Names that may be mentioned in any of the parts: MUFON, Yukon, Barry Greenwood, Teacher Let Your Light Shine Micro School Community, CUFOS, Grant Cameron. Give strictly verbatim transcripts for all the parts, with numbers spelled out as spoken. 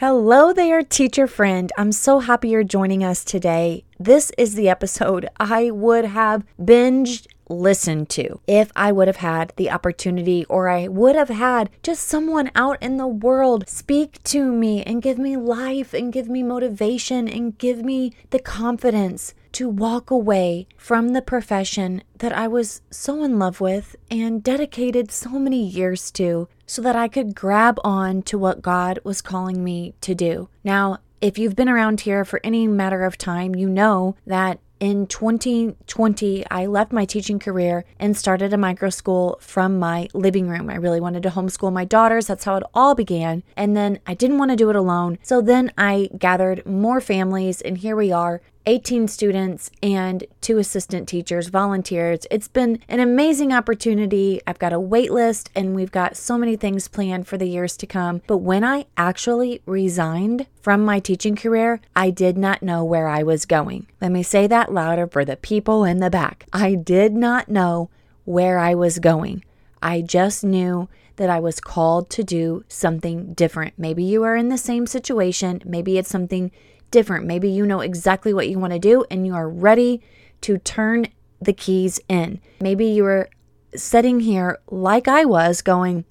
Hello there, teacher friend. I'm so happy you're joining us today. This is the episode I would have binged listened to if I would have had the opportunity, or I would have had just someone out in the world speak to me and give me life and give me motivation and give me the confidence to walk away from the profession that I was so in love with and dedicated so many years to, so that I could grab on to what God was calling me to do. Now, if you've been around here for any matter of time, you know that in twenty twenty, I left my teaching career and started a micro school from my living room. I really wanted to homeschool my daughters. That's how it all began. And then I didn't want to do it alone. So then I gathered more families, and here we are, eighteen students and two assistant teachers, volunteers. It's been an amazing opportunity. I've got a wait list, and we've got so many things planned for the years to come. But when I actually resigned from my teaching career, I did not know where I was going. Let me say that louder for the people in the back. I did not know where I was going. I just knew that I was called to do something different. Maybe you are in the same situation. Maybe it's something different. Maybe you know exactly what you want to do and you are ready to turn the keys in. Maybe you are sitting here like I was going,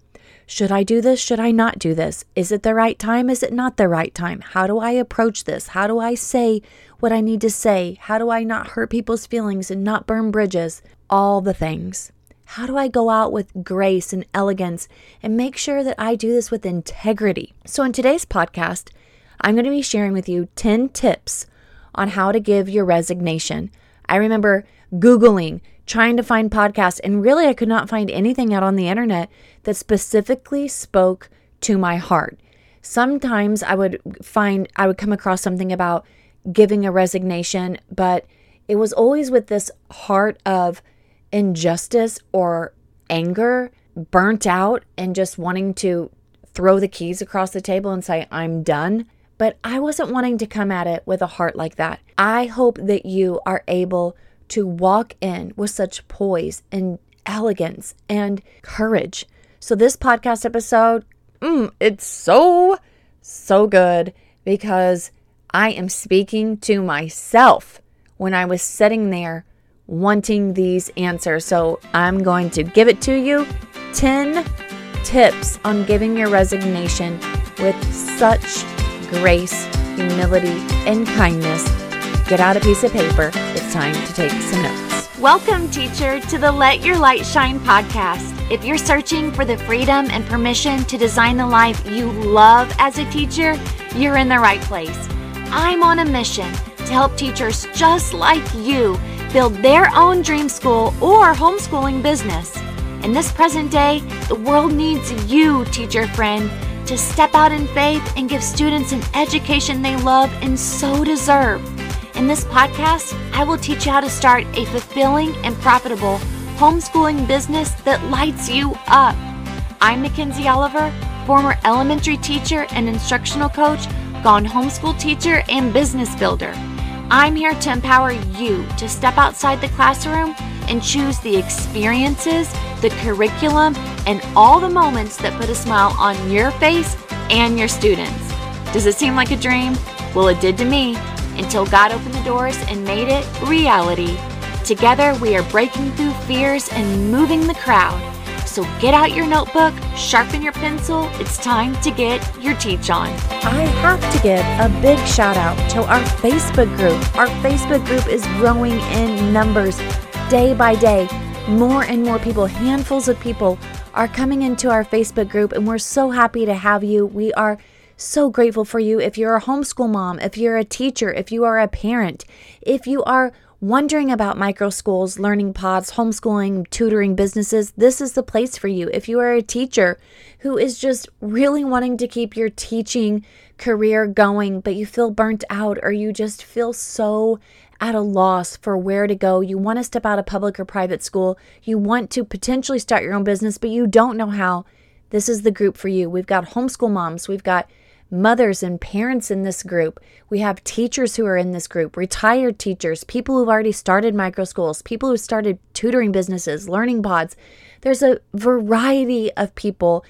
should I do this? Should I not do this? Is it the right time? Is it not the right time? How do I approach this? How do I say what I need to say? How do I not hurt people's feelings and not burn bridges? All the things. How do I go out with grace and elegance and make sure that I do this with integrity? So in today's podcast, I'm going to be sharing with you ten tips on how to give your resignation. I remember Googling, trying to find podcasts, and really I could not find anything out on the internet that specifically spoke to my heart. Sometimes I would find, I would come across something about giving a resignation, but it was always with this heart of injustice or anger, burnt out, and just wanting to throw the keys across the table and say, I'm done. But I wasn't wanting to come at it with a heart like that. I hope that you are able to walk in with such poise and elegance and courage. So this podcast episode, mm, it's so, so good because I am speaking to myself when I was sitting there wanting these answers. So I'm going to give it to you. ten tips on giving your resignation with such grace, humility, and kindness. Get out a piece of paper. It's time to take some notes. Welcome, teacher, to the Let Your Light Shine podcast. If you're searching for the freedom and permission to design the life you love as a teacher, you're in the right place. I'm on a mission to help teachers just like you build their own dream school or homeschooling business. In this present day, the world needs you, teacher friend, to step out in faith and give students an education they love and so deserve. In this podcast, I will teach you how to start a fulfilling and profitable homeschooling business that lights you up. I'm Mackenzie Oliver, former elementary teacher and instructional coach, gone homeschool teacher and business builder. I'm here to empower you to step outside the classroom and choose the experiences, the curriculum, and all the moments that put a smile on your face and your students. Does it seem like a dream? Well, it did to me until God opened the doors and made it reality. Together, we are breaking through fears and moving the crowd. So get out your notebook, sharpen your pencil. It's time to get your teach on. I have to give a big shout out to our Facebook group. Our Facebook group is growing in numbers day by day. More and more people, handfuls of people are coming into our Facebook group, and we're so happy to have you. We are so grateful for you. If you're a homeschool mom, if you're a teacher, if you are a parent, if you are wondering about micro schools, learning pods, homeschooling, tutoring businesses, this is the place for you. If you are a teacher who is just really wanting to keep your teaching career going, but you feel burnt out or you just feel so at a loss for where to go. You want to step out of public or private school. You want to potentially start your own business, but you don't know how. This is the group for you. We've got homeschool moms. We've got mothers and parents in this group. We have teachers who are in this group, retired teachers, people who've already started micro schools, people who started tutoring businesses, learning pods. There's a variety of people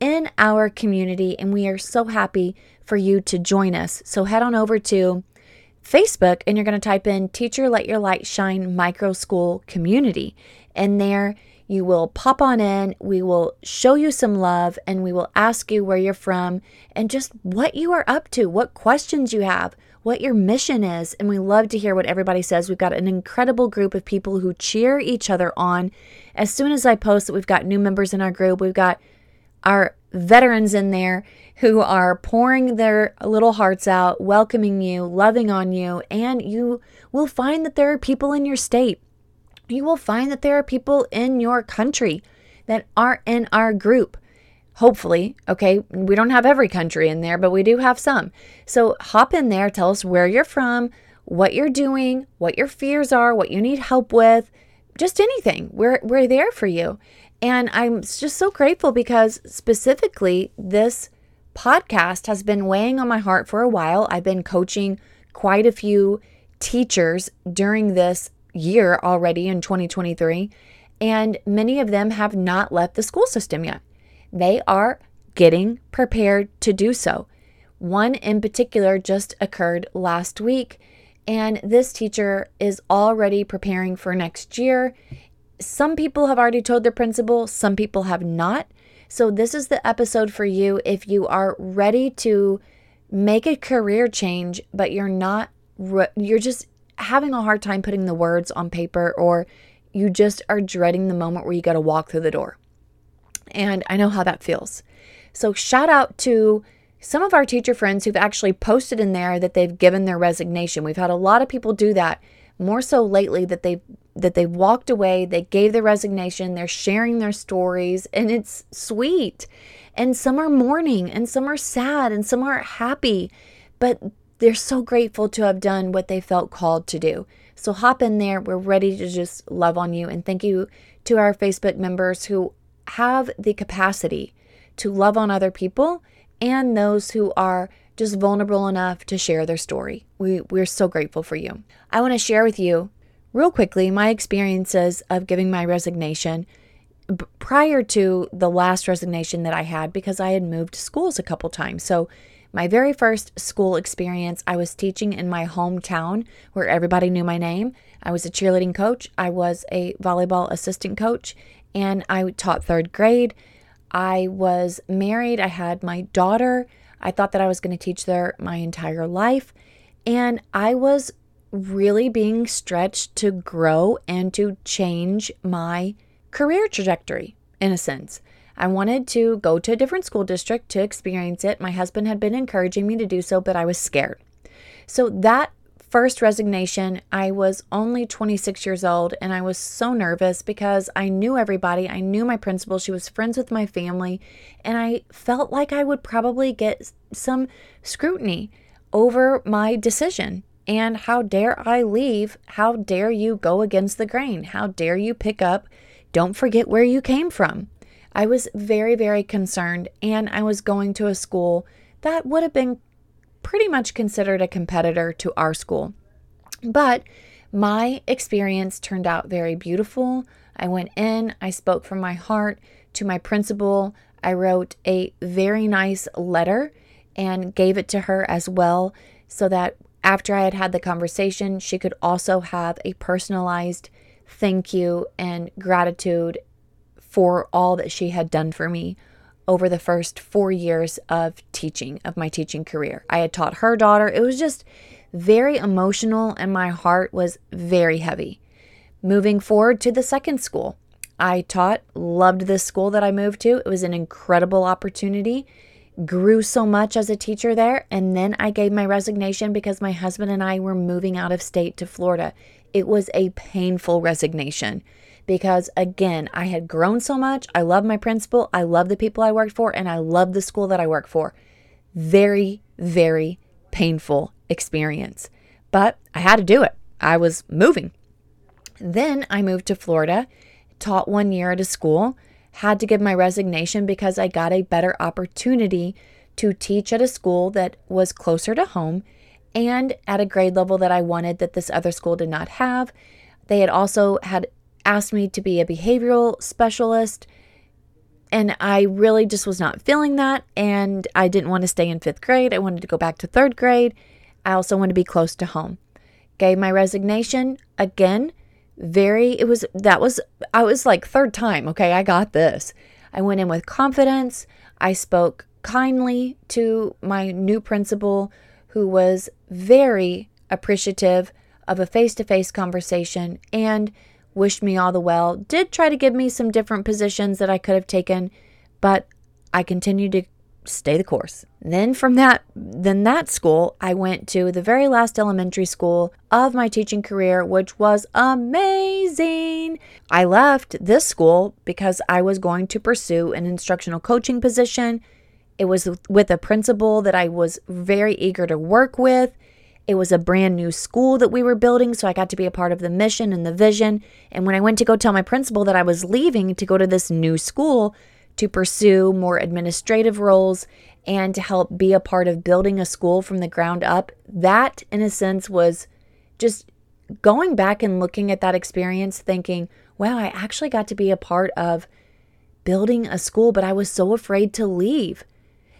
in our community, and we are so happy for you to join us. So head on over to Facebook and you're going to type in Teacher Let Your Light Shine Micro School Community, and there you will pop on in. We will show you some love, and we will ask you where you're from and just what you are up to, what questions you have, what your mission is. And we love to hear what everybody says. We've got an incredible group of people who cheer each other on. As soon as I post that we've got new members in our group, we've got our veterans in there who are pouring their little hearts out, welcoming you, loving on you, and you will find that there are people in your state. You will find that there are people in your country that are in our group. Hopefully, okay, we don't have every country in there, but we do have some. So hop in there, tell us where you're from, what you're doing, what your fears are, what you need help with, just anything. We're we're there for you. And I'm just so grateful because specifically this podcast has been weighing on my heart for a while. I've been coaching quite a few teachers during this year already in twenty twenty-three, and many of them have not left the school system yet. They are getting prepared to do so. One in particular just occurred last week, and this teacher is already preparing for next year. Some people have already told their principal, some people have not. So this is the episode for you if you are ready to make a career change, but you're not, re- you're just having a hard time putting the words on paper, or you just are dreading the moment where you got to walk through the door. And I know how that feels. So shout out to some of our teacher friends who've actually posted in there that they've given their resignation. We've had a lot of people do that, more so lately, that they've that they walked away, they gave their resignation, they're sharing their stories, and it's sweet. And some are mourning, and some are sad, and some are happy, but they're so grateful to have done what they felt called to do. So hop in there. We're ready to just love on you. And thank you to our Facebook members who have the capacity to love on other people and those who are just vulnerable enough to share their story. We, we're so grateful for you. I want to share with you real quickly my experiences of giving my resignation b- prior to the last resignation that I had, because I had moved schools a couple times. So my very first school experience, I was teaching in my hometown where everybody knew my name. I was a cheerleading coach. I was a volleyball assistant coach, and I taught third grade. I was married. I had my daughter. I thought that I was going to teach there my entire life, and I was really being stretched to grow and to change my career trajectory, in a sense. I wanted to go to a different school district to experience it. My husband had been encouraging me to do so, but I was scared. So that first resignation, I was only twenty-six years old, and I was so nervous because I knew everybody. I knew my principal. She was friends with my family, and I felt like I would probably get some scrutiny over my decision. And how dare I leave? How dare you go against the grain? How dare you pick up? Don't forget where you came from. I was very, very concerned, and I was going to a school that would have been pretty much considered a competitor to our school. But my experience turned out very beautiful. I went in, I spoke from my heart to my principal. I wrote a very nice letter and gave it to her as well, so that after I had had the conversation, she could also have a personalized thank you and gratitude for all that she had done for me over the first four years of teaching, of my teaching career. I had taught her daughter. It was just very emotional, and my heart was very heavy. Moving forward to the second school I taught, loved this school that I moved to. It was an incredible opportunity. Grew so much as a teacher there, and then I gave my resignation because my husband and I were moving out of state to Florida. It was a painful resignation. Because again, I had grown so much. I love my principal. I love the people I worked for, and I love the school that I work for. Very, very painful experience. But I had to do it. I was moving. Then I moved to Florida, taught one year at a school, had to give my resignation because I got a better opportunity to teach at a school that was closer to home and at a grade level that I wanted that this other school did not have. They had also had asked me to be a behavioral specialist. And I really just was not feeling that. And I didn't want to stay in fifth grade. I wanted to go back to third grade. I also wanted to be close to home. Gave my resignation again. Very, it was, that was, I was like third time. Okay, I got this. I went in with confidence. I spoke kindly to my new principal, who was very appreciative of a face-to-face conversation and wished me all the well, did try to give me some different positions that I could have taken, but I continued to stay the course. And then from that, then that school, I went to the very last elementary school of my teaching career, which was amazing. I left this school because I was going to pursue an instructional coaching position. It was with a principal that I was very eager to work with. It was a brand new school that we were building, so I got to be a part of the mission and the vision. And when I went to go tell my principal that I was leaving to go to this new school to pursue more administrative roles and to help be a part of building a school from the ground up, that, in a sense, was just going back and looking at that experience thinking, wow, I actually got to be a part of building a school, but I was so afraid to leave,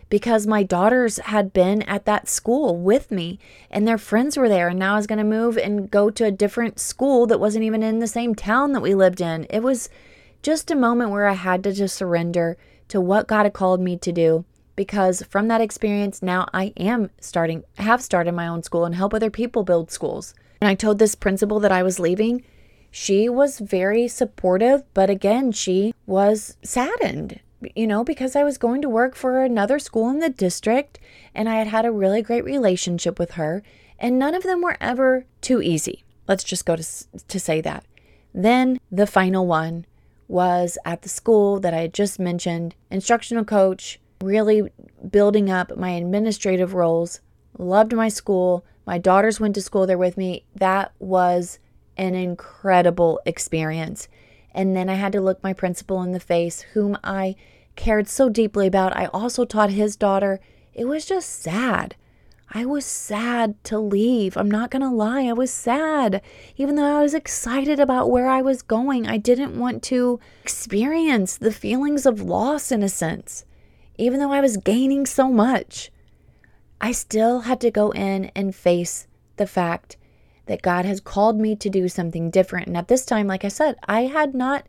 because my daughters had been at that school with me and their friends were there. And now I was going to move and go to a different school that wasn't even in the same town that we lived in. It was just a moment where I had to just surrender to what God had called me to do, because from that experience, now I am starting, have started my own school and help other people build schools. And I told this principal that I was leaving. She was very supportive, but again, she was saddened, you know, because I was going to work for another school in the district and I had had a really great relationship with her, and none of them were ever too easy. Let's just go to to say that. Then the final one was at the school that I had just mentioned, instructional coach, really building up my administrative roles, loved my school. My daughters went to school there with me. That was an incredible experience. And then I had to look my principal in the face, whom I cared so deeply about. I also taught his daughter. It was just sad. I was sad to leave. I'm not going to lie. I was sad. Even though I was excited about where I was going, I didn't want to experience the feelings of loss in a sense. Even though I was gaining so much, I still had to go in and face the fact that God has called me to do something different. And at this time, like I said, I had not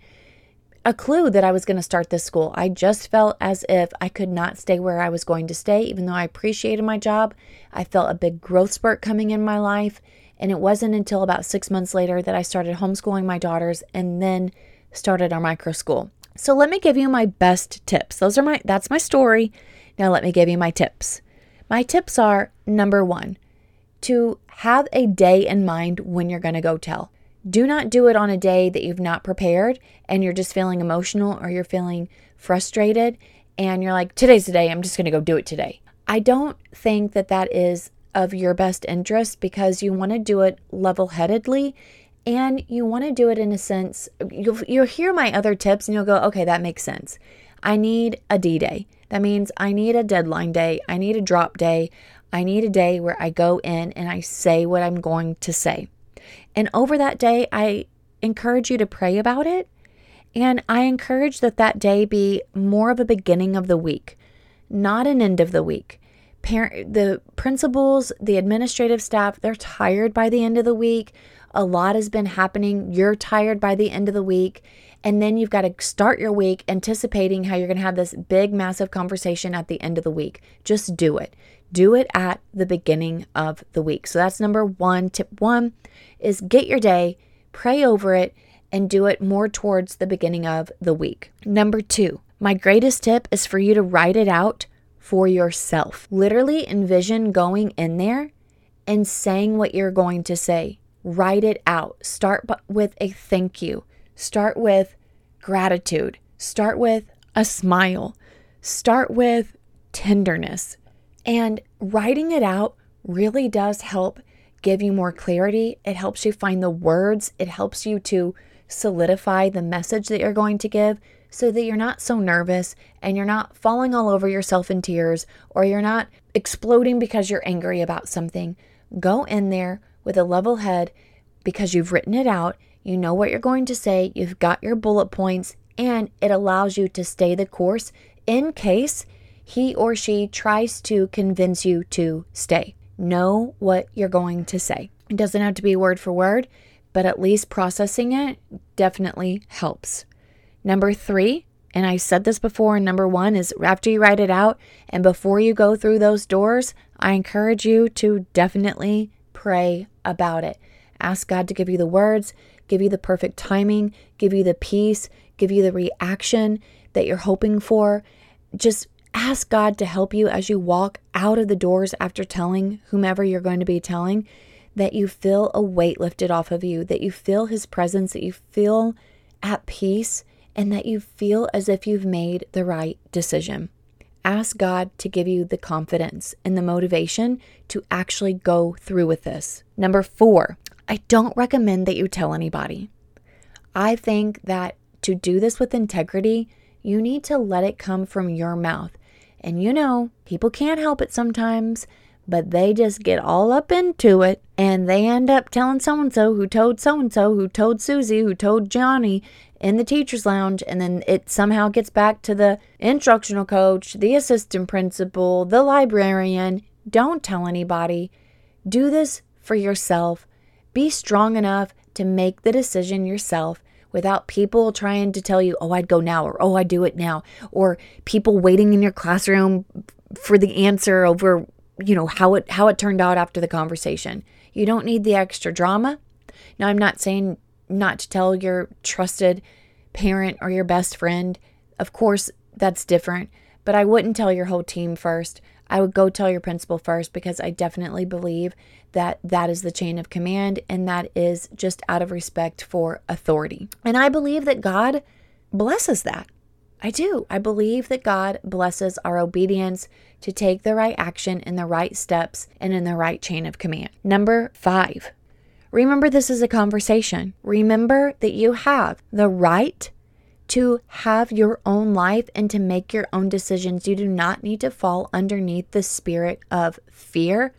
a clue that I was going to start this school. I just felt as if I could not stay where I was going to stay, even though I appreciated my job. I felt a big growth spurt coming in my life. And it wasn't until about six months later that I started homeschooling my daughters and then started our micro school. So let me give you my best tips. Those are my, that's my story. Now let me give you my tips. My tips are, number one, to have a day in mind when you're going to go tell. Do not do it on a day that you've not prepared and you're just feeling emotional or you're feeling frustrated and you're like, today's the day, I'm just going to go do it today. I don't think that that is of your best interest, because you want to do it level-headedly and you want to do it in a sense, you'll, you'll hear my other tips and you'll go, okay, that makes sense. I need a D-Day. That means I need a deadline day. I need a drop day. I need a day where I go in and I say what I'm going to say. And over that day, I encourage you to pray about it. And I encourage that that day be more of a beginning of the week, not an end of the week. Parent, the principals, the administrative staff, they're tired by the end of the week. A lot has been happening. You're tired by the end of the week. And then you've got to start your week anticipating how you're going to have this big, massive conversation at the end of the week. Just do it. Do it at the beginning of the week. So that's number one. Tip one is get your day, pray over it, and do it more towards the beginning of the week. Number two, my greatest tip is for you to write it out for yourself. Literally envision going in there and saying what you're going to say. Write it out. Start with a thank you. Start with gratitude. Start with a smile. Start with tenderness. And writing it out really does help give you more clarity. It helps you find the words. It helps you to solidify the message that you're going to give, so that you're not so nervous and you're not falling all over yourself in tears, or you're not exploding because you're angry about something. Go in there with a level head because you've written it out. You know what you're going to say. You've got your bullet points. and it allows you to stay the course in case he or she tries to convince you to stay. Know what you're going to say. It doesn't have to be word for word, but at least processing it definitely helps. Number three, and I said this before, number one is after you write it out and before you go through those doors, I encourage you to definitely pray about it. Ask God to give you the words, give you the perfect timing, give you the peace, give you the reaction that you're hoping for. Just ask God to help you as you walk out of the doors after telling whomever you're going to be telling, that you feel a weight lifted off of you, that you feel His presence, that you feel at peace, and that you feel as if you've made the right decision. Ask God to give you the confidence and the motivation to actually go through with this. Number four, I don't recommend that you tell anybody. I think that to do this with integrity, you need to let it come from your mouth. And you know, people can't help it sometimes, but they just get all up into it and they end up telling so-and-so who told so-and-so who told Susie who told Johnny in the teacher's lounge, and then it somehow gets back to the instructional coach, the assistant principal, the librarian. Don't tell anybody. Do this for yourself. Be strong enough to make the decision yourself without people trying to tell you, oh, I'd go now, or oh, I do it now, or people waiting in your classroom for the answer over, you know, how it how it turned out after the conversation. You don't need the extra drama. Now, I'm not saying not to tell your trusted parent or your best friend. Of course, that's different, but I wouldn't tell your whole team first. I would go tell your principal first, because I definitely believe that that is the chain of command, and that is just out of respect for authority. And I believe that God blesses that. I do. I believe that God blesses our obedience to take the right action in the right steps and in the right chain of command. Number five, remember this is a conversation. Remember that you have the right to have your own life and to make your own decisions. You do not need to fall underneath the spirit of fear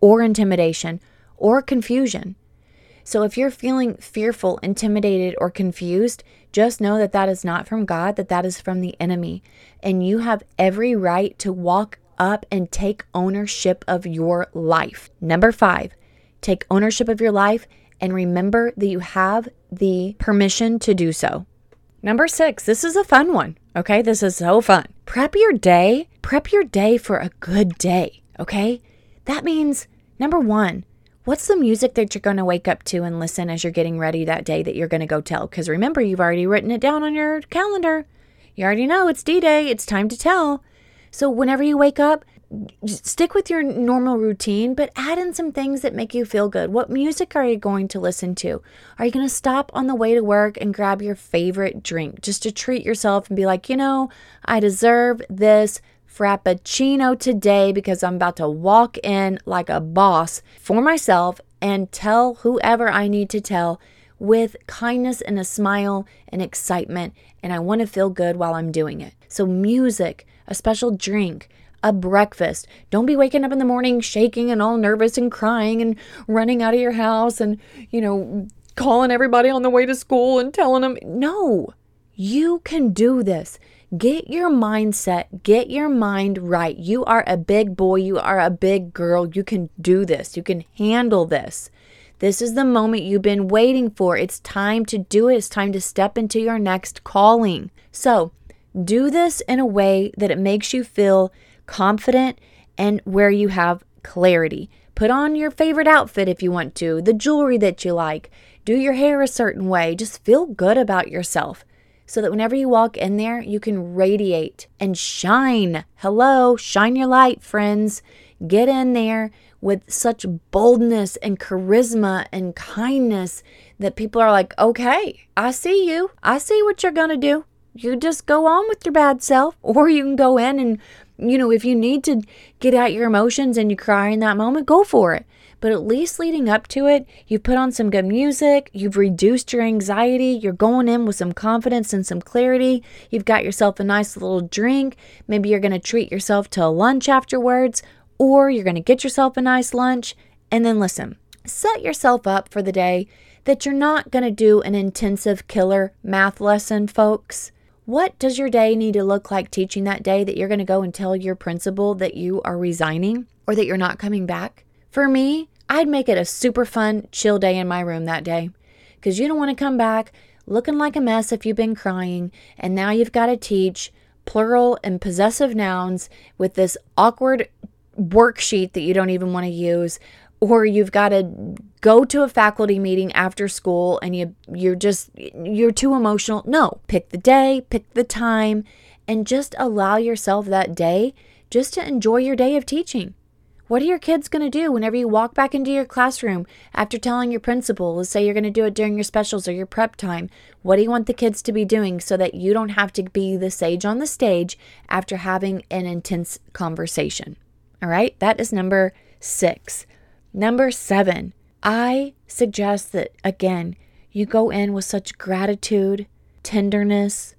or intimidation or confusion. So if you're feeling fearful, intimidated, or confused, just know that that is not from God, that that is from the enemy. And you have every right to walk up and take ownership of your life. Number five, take ownership of your life and remember that you have the permission to do so. Number six, this is a fun one, okay? This is so fun. Prep your day. Prep your day for a good day, okay? That means, number one, what's the music that you're going to wake up to and listen as you're getting ready that day that you're going to go tell? Because remember, you've already written it down on your calendar. You already know it's D-Day. It's time to tell. So whenever you wake up, stick with your normal routine, but add in some things that make you feel good. What music are you going to listen to? Are you going to stop on the way to work and grab your favorite drink just to treat yourself and be like, you know, I deserve this Frappuccino today because I'm about to walk in like a boss for myself and tell whoever I need to tell with kindness and a smile and excitement, and I want to feel good while I'm doing it. So music, a special drink, a breakfast. Don't be waking up in the morning shaking and all nervous and crying and running out of your house and, you know, calling everybody on the way to school and telling them, no, you can do this. Get your mindset, get your mind right. You are a big boy. You are a big girl. You can do this. You can handle this. This is the moment you've been waiting for. It's time to do it. It's time to step into your next calling. So do this in a way that it makes you feel confident and where you have clarity. Put on your favorite outfit if you want to, the jewelry that you like, do your hair a certain way. Just feel good about yourself, so that whenever you walk in there, you can radiate and shine. Hello, shine your light, friends. Get in there with such boldness and charisma and kindness that people are like, okay, I see you. I see what you're going to do. You just go on with your bad self, or you can go in and, you know, if you need to get out your emotions and you cry in that moment, go for it. But at least leading up to it, you've put on some good music, you've reduced your anxiety, you're going in with some confidence and some clarity, you've got yourself a nice little drink, maybe you're going to treat yourself to a lunch afterwards, or you're going to get yourself a nice lunch, and then listen, set yourself up for the day that you're not going to do an intensive killer math lesson, folks. What does your day need to look like teaching that day that you're going to go and tell your principal that you are resigning or that you're not coming back? For me, I'd make it a super fun, chill day in my room that day, because you don't want to come back looking like a mess if you've been crying and now you've got to teach plural and possessive nouns with this awkward worksheet that you don't even want to use, or you've got to go to a faculty meeting after school and you, you're just, you're too emotional. No, pick the day, pick the time, and just allow yourself that day just to enjoy your day of teaching. What are your kids going to do whenever you walk back into your classroom after telling your principal? Let's say you're going to do it during your specials or your prep time. What do you want the kids to be doing so that you don't have to be the sage on the stage after having an intense conversation? All right, that is number six. Number seven, I suggest that, again, you go in with such gratitude, tenderness,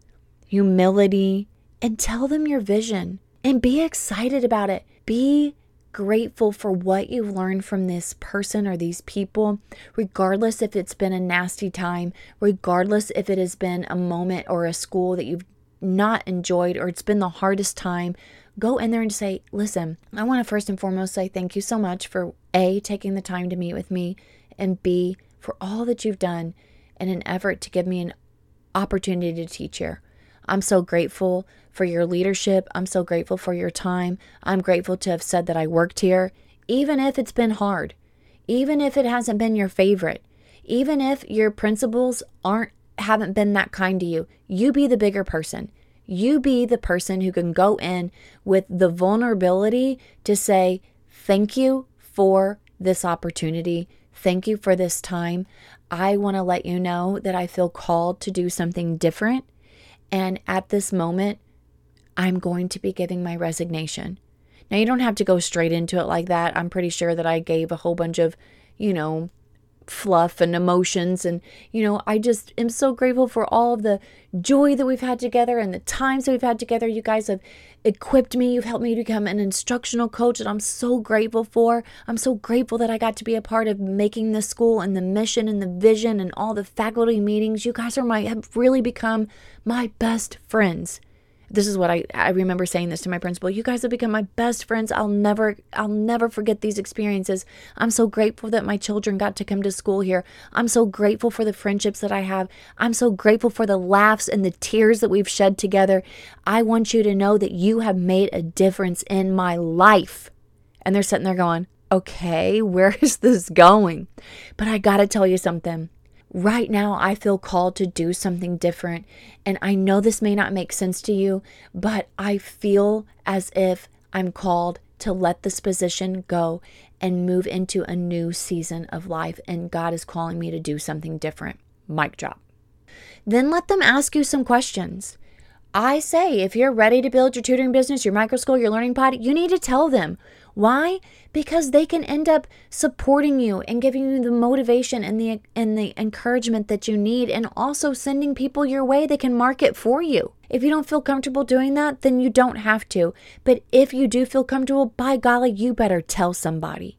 humility, and tell them your vision and be excited about it. Be grateful for what you've learned from this person or these people, regardless if it's been a nasty time, regardless if it has been a moment or a school that you've not enjoyed or it's been the hardest time. Go in there and say, listen, I want to first and foremost say thank you so much for A, taking the time to meet with me, and B, for all that you've done in an effort to give me an opportunity to teach here. I'm so grateful for your leadership. I'm so grateful for your time. I'm grateful to have said that I worked here, even if it's been hard, even if it hasn't been your favorite, even if your principals aren't haven't been that kind to you. You be the bigger person. You be the person who can go in with the vulnerability to say, thank you for this opportunity. Thank you for this time. I want to let you know that I feel called to do something different. And at this moment, I'm going to be giving my resignation. Now, you don't have to go straight into it like that. I'm pretty sure that I gave a whole bunch of, you know, fluff and emotions. And, you know, I just am so grateful for all of the joy that we've had together and the times that we've had together. You guys have equipped me. You've helped me become an instructional coach that I'm so grateful for. I'm so grateful that I got to be a part of making this school and the mission and the vision and all the faculty meetings. You guys are my, have really become my best friends. This is what I, I remember saying this to my principal. You guys have become my best friends. I'll never, I'll never forget these experiences. I'm so grateful that my children got to come to school here. I'm so grateful for the friendships that I have. I'm so grateful for the laughs and the tears that we've shed together. I want you to know that you have made a difference in my life. And they're sitting there going, okay, where is this going? But I got to tell you something. Right now, I feel called to do something different. And I know this may not make sense to you, but I feel as if I'm called to let this position go and move into a new season of life. And God is calling me to do something different. Mic drop. Then let them ask you some questions. I say, if you're ready to build your tutoring business, your micro school, your learning pod, you need to tell them. Why? Because they can end up supporting you and giving you the motivation and the and the encouragement that you need, and also sending people your way that can market for you. If you don't feel comfortable doing that, then you don't have to. But if you do feel comfortable, by golly, you better tell somebody.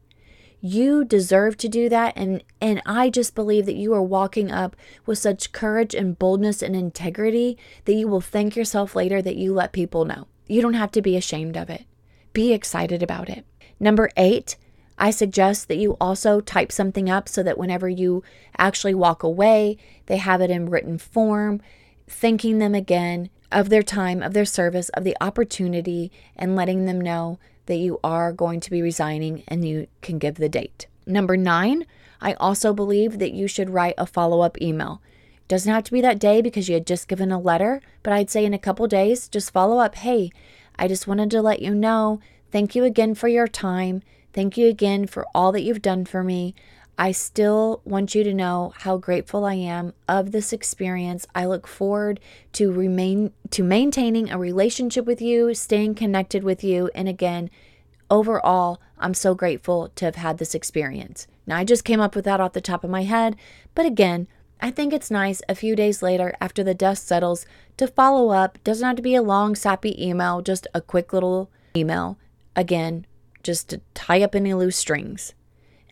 You deserve to do that, and, and I just believe that you are walking up with such courage and boldness and integrity that you will thank yourself later that you let people know. You don't have to be ashamed of it. Be excited about it. Number eight, I suggest that you also type something up so that whenever you actually walk away, they have it in written form, thanking them again of their time, of their service, of the opportunity, and letting them know that you are going to be resigning and you can give the date. Number nine, I also believe that you should write a follow-up email. Doesn't have to be that day because you had just given a letter, but I'd say in a couple days, just follow up. Hey, I just wanted to let you know, thank you again for your time. Thank you again for all that you've done for me. I still want you to know how grateful I am of this experience. I look forward to remain to maintaining a relationship with you, staying connected with you. And again, overall, I'm so grateful to have had this experience. Now, I just came up with that off the top of my head. But again, I think it's nice a few days later after the dust settles to follow up. Doesn't have to be a long, sappy email, just a quick little email. Again, just to tie up any loose strings.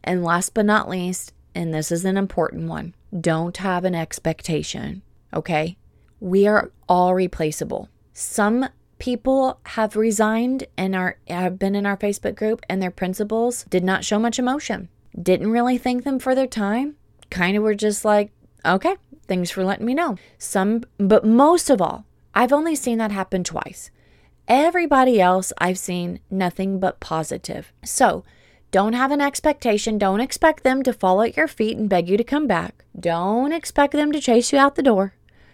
And last but not least, and this is an important one, Don't have an expectation, okay? We are all replaceable. Some people have resigned and are have been in our Facebook group, and their principals did not show much emotion. Didn't really thank them for their time. Kind of were just like, okay, thanks for letting me know. Some, but most of all, I've only seen that happen twice. Everybody else I've seen nothing but positive. So don't have an expectation. Don't expect them to fall at your feet and beg you to come back. Don't expect them to chase you out the door.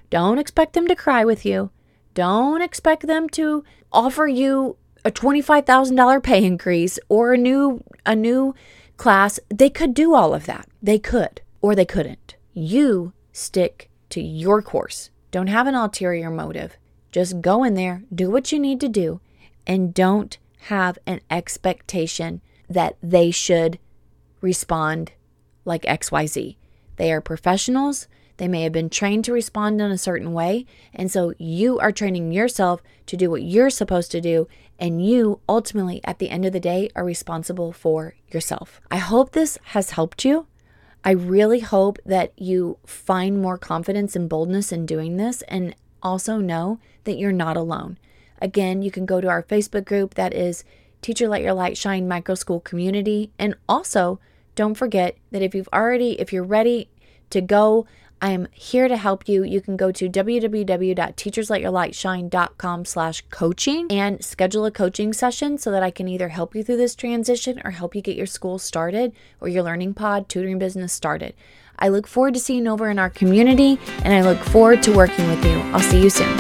Don't expect them to cry with you. Don't expect them to offer you a twenty-five thousand dollars pay increase or a new a new class. They could do all of that. They could, or they couldn't. You stick to your course. Don't have an ulterior motive. Just go in there, do what you need to do, and don't have an expectation that they should respond like X Y Z. They are professionals. They may have been trained to respond in a certain way. And so you are training yourself to do what you're supposed to do. And you ultimately, at the end of the day, are responsible for yourself. I hope this has helped you. I really hope that you find more confidence and boldness in doing this. And also know that you're not alone. Again, you can go to our Facebook group that is Teacher Let Your Light Shine Micro School Community. And also, don't forget that if you've already, if you're ready to go, I am here to help you. You can go to w w w dot teachers let your light shine dot com slash coaching and schedule a coaching session so that I can either help you through this transition or help you get your school started or your learning pod tutoring business started. I look forward to seeing you over in our community, and I look forward to working with you. I'll see you soon.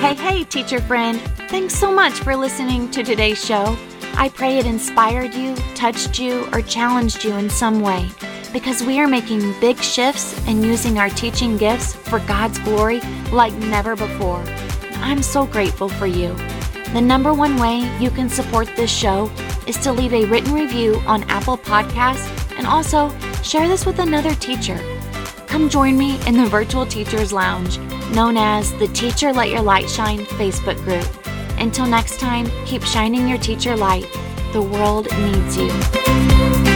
Hey, hey, teacher friend. Thanks so much for listening to today's show. I pray it inspired you, touched you, or challenged you in some way. Because we are making big shifts and using our teaching gifts for God's glory like never before. I'm so grateful for you. The number one way you can support this show is to leave a written review on Apple Podcasts and also share this with another teacher. Come join me in the Virtual Teachers Lounge, known as the Teacher Let Your Light Shine Facebook group. Until next time, keep shining your teacher light. The world needs you.